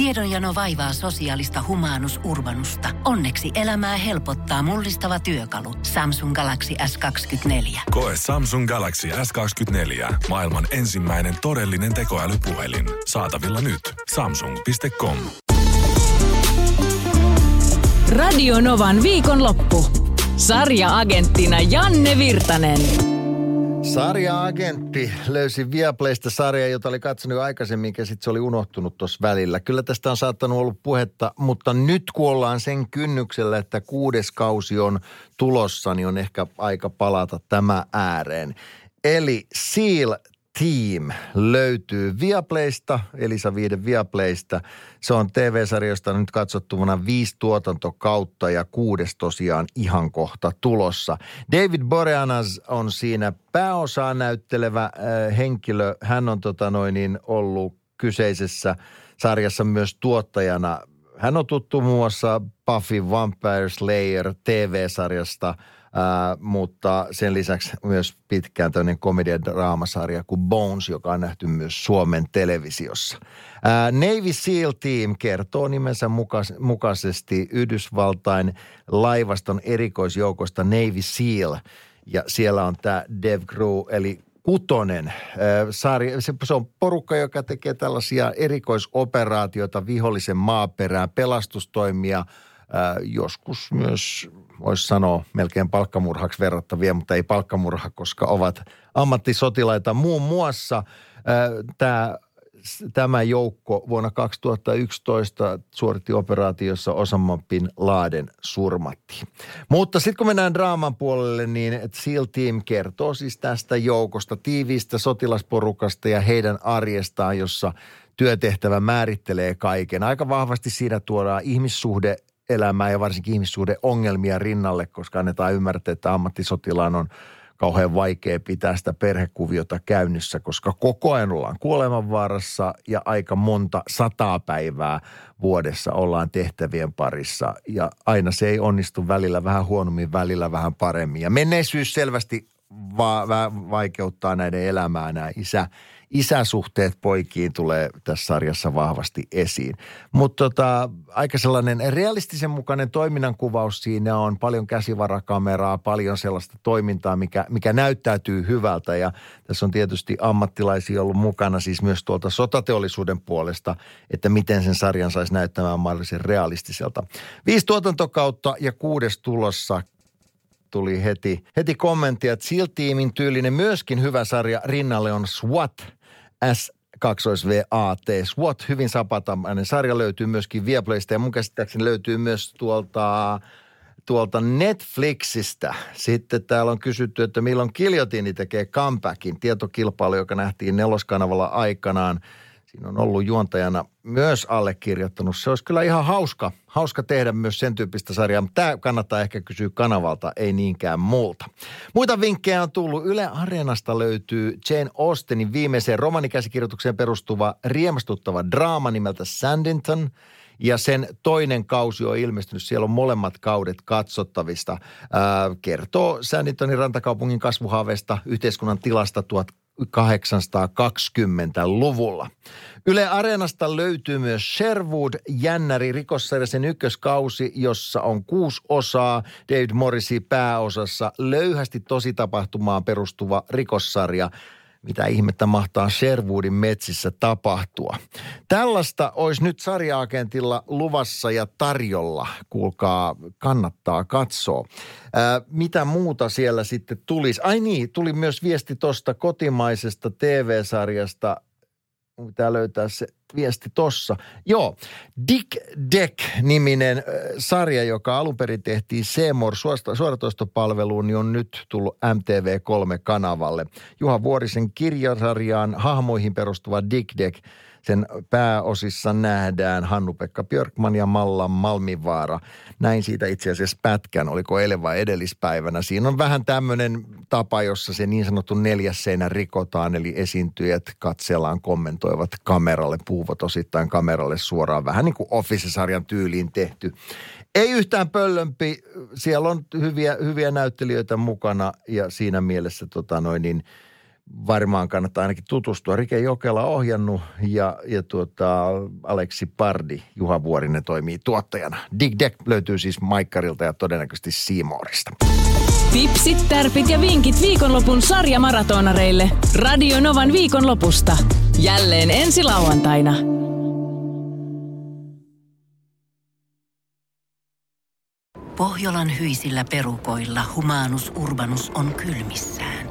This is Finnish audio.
Tiedonjano vaivaa sosiaalista humanus urbanusta. Onneksi elämää helpottaa mullistava työkalu. Samsung Galaxy S24. Koe Samsung Galaxy S24. Maailman ensimmäinen todellinen tekoälypuhelin. Saatavilla nyt. Samsung.com. Radio Novan viikonloppu. Sarja-agenttina Janne Virtanen. Sarja-agentti löysi Viaplaysta sarjaa, jota oli katsonut aikaisemmin, ja sitten se oli unohtunut tuossa välillä. Kyllä tästä on saattanut olla puhetta, mutta nyt kun ollaan sen kynnyksellä, että 6. kausi on tulossa, niin on ehkä aika palata tämä ääreen. Eli Seal Team löytyy Viaplaysta, Elisa Viihde Viaplaysta. Se on TV-sarjasta nyt katsottavana 5 tuotantokautta ja 6 tosiaan ihan kohta tulossa. David Boreanaz on siinä pääosaa näyttelevä henkilö. Hän on ollut kyseisessä sarjassa myös tuottajana. Hän on tuttu muun muassa Buffy Vampire Slayer TV-sarjasta. Mutta sen lisäksi myös pitkään tämmöinen komediadraamasarja kuin Bones, joka on nähty myös Suomen televisiossa. Navy Seal Team kertoo nimensä mukaisesti Yhdysvaltain laivaston erikoisjoukosta Navy Seal. Ja siellä on tämä DEVGRU, eli 6. sarja. Se on porukka, joka tekee tällaisia erikoisoperaatioita vihollisen maaperään, pelastustoimia, joskus myös voisi sanoa melkein palkkamurhaksi verrattavia, mutta ei palkkamurha, koska ovat ammattisotilaita. Muun muassa tämä joukko vuonna 2011 suoritti operaatiossa Osama bin Laden surmattiin. Mutta sitten kun mennään draaman puolelle, niin Seal Team kertoo siis tästä joukosta, tiiviistä sotilasporukasta ja heidän arjestaan, jossa työtehtävä määrittelee kaiken. Aika vahvasti siinä tuodaan ihmissuhde elämää ja varsinkin ihmissuhdeongelmia rinnalle, koska annetaan ymmärtää, että ammattisotilaan on kauhean vaikea pitää sitä perhekuviota käynnissä, koska koko ajan ollaan kuolemanvaarassa ja aika monta 100 päivää vuodessa ollaan tehtävien parissa. Ja aina se ei onnistu, välillä vähän huonommin, välillä vähän paremmin. Ja menneisyys selvästi vaikeuttaa näiden elämää. Nämä isäsuhteet poikiin tulee tässä sarjassa vahvasti esiin. Mutta aika sellainen realistisen mukainen toiminnankuvaus siinä on. Paljon käsivarakameraa, paljon sellaista toimintaa, mikä näyttäytyy hyvältä. Ja tässä on tietysti ammattilaisia ollut mukana siis myös tuolta sotateollisuuden puolesta, että miten sen sarjan saisi näyttämään mahdollisen realistiselta. 5 tuotantokautta ja 6 tulossa. Tuli heti kommenttia, että Seal Teamin tyylinen myöskin hyvä sarja rinnalle on SWAT, S-V-A-T. SWAT, hyvin sapatamainen sarja, löytyy myöskin Viaplaysta ja mun käsittääkseni löytyy myös tuolta Netflixistä. Sitten täällä on kysytty, että milloin Kiljotini tekee comebackin, tietokilpailu, joka nähtiin Neloskanavalla aikanaan. Siinä on ollut juontajana myös allekirjoittanut. Se olisi kyllä ihan hauska tehdä myös sen tyyppistä sarjaa, mutta tämä kannattaa ehkä kysyä kanavalta, ei niinkään multa. Muita vinkkejä on tullut. Yle Areenasta löytyy Jane Austenin viimeiseen romanikäsikirjoitukseen perustuva riemastuttava draama nimeltä Sanditon. Ja sen toinen kausi on ilmestynyt. Siellä on molemmat kaudet katsottavista. Kertoo Sanditonin rantakaupungin kasvuhaaveesta, yhteiskunnan tilasta 1820-luvulla. Yle Areenasta löytyy myös Sherwood, jännäri rikossarja, sen ykköskausi, jossa on 6 osaa. David Morrisi pääosassa, löyhästi tositapahtumaan perustuva rikossarja. Mitä ihmettä mahtaa Sherwoodin metsissä tapahtua? Tällaista olisi nyt sarja-agentilla luvassa ja tarjolla. Kuulkaa, kannattaa katsoa. Mitä muuta siellä sitten tulisi? Ai niin, tuli myös viesti tuosta kotimaisesta TV-sarjasta. Pitää löytää se viesti tossa. Joo, Dick Deck-niminen sarja, joka alun perin tehtiin Seamor suoratoistopalveluun, niin on nyt tullut MTV3-kanavalle. Juha Vuorisen kirjasarjaan hahmoihin perustuva Dick Deck. Sen pääosissa nähdään Hannu-Pekka Björkman ja Malla Malmivaara. Näin siitä itse asiassa pätkän, oliko eilen vai edellispäivänä. Siinä on vähän tämmöinen tapa, jossa se niin sanottu 4. seinä rikotaan, eli esiintyjät katsellaan, kommentoivat kameralle, puhuvat osittain kameralle suoraan. Vähän niin kuin Office-sarjan tyyliin tehty. Ei yhtään pöllömpi, siellä on hyviä näyttelijöitä mukana ja siinä mielessä varmaan kannattaa ainakin tutustua. Rike Jokela ohjannut ja Aleksi Pardi, Juha Vuorinen toimii tuottajana. Dick Deck löytyy siis Maikkarilta ja todennäköisesti C Moresta. Tipsit, tärpit ja vinkit viikonlopun sarjamaratonareille. Radio Novan viikonlopusta. Jälleen ensi lauantaina. Pohjolan hyisillä perukoilla Humanus Urbanus on kylmissään.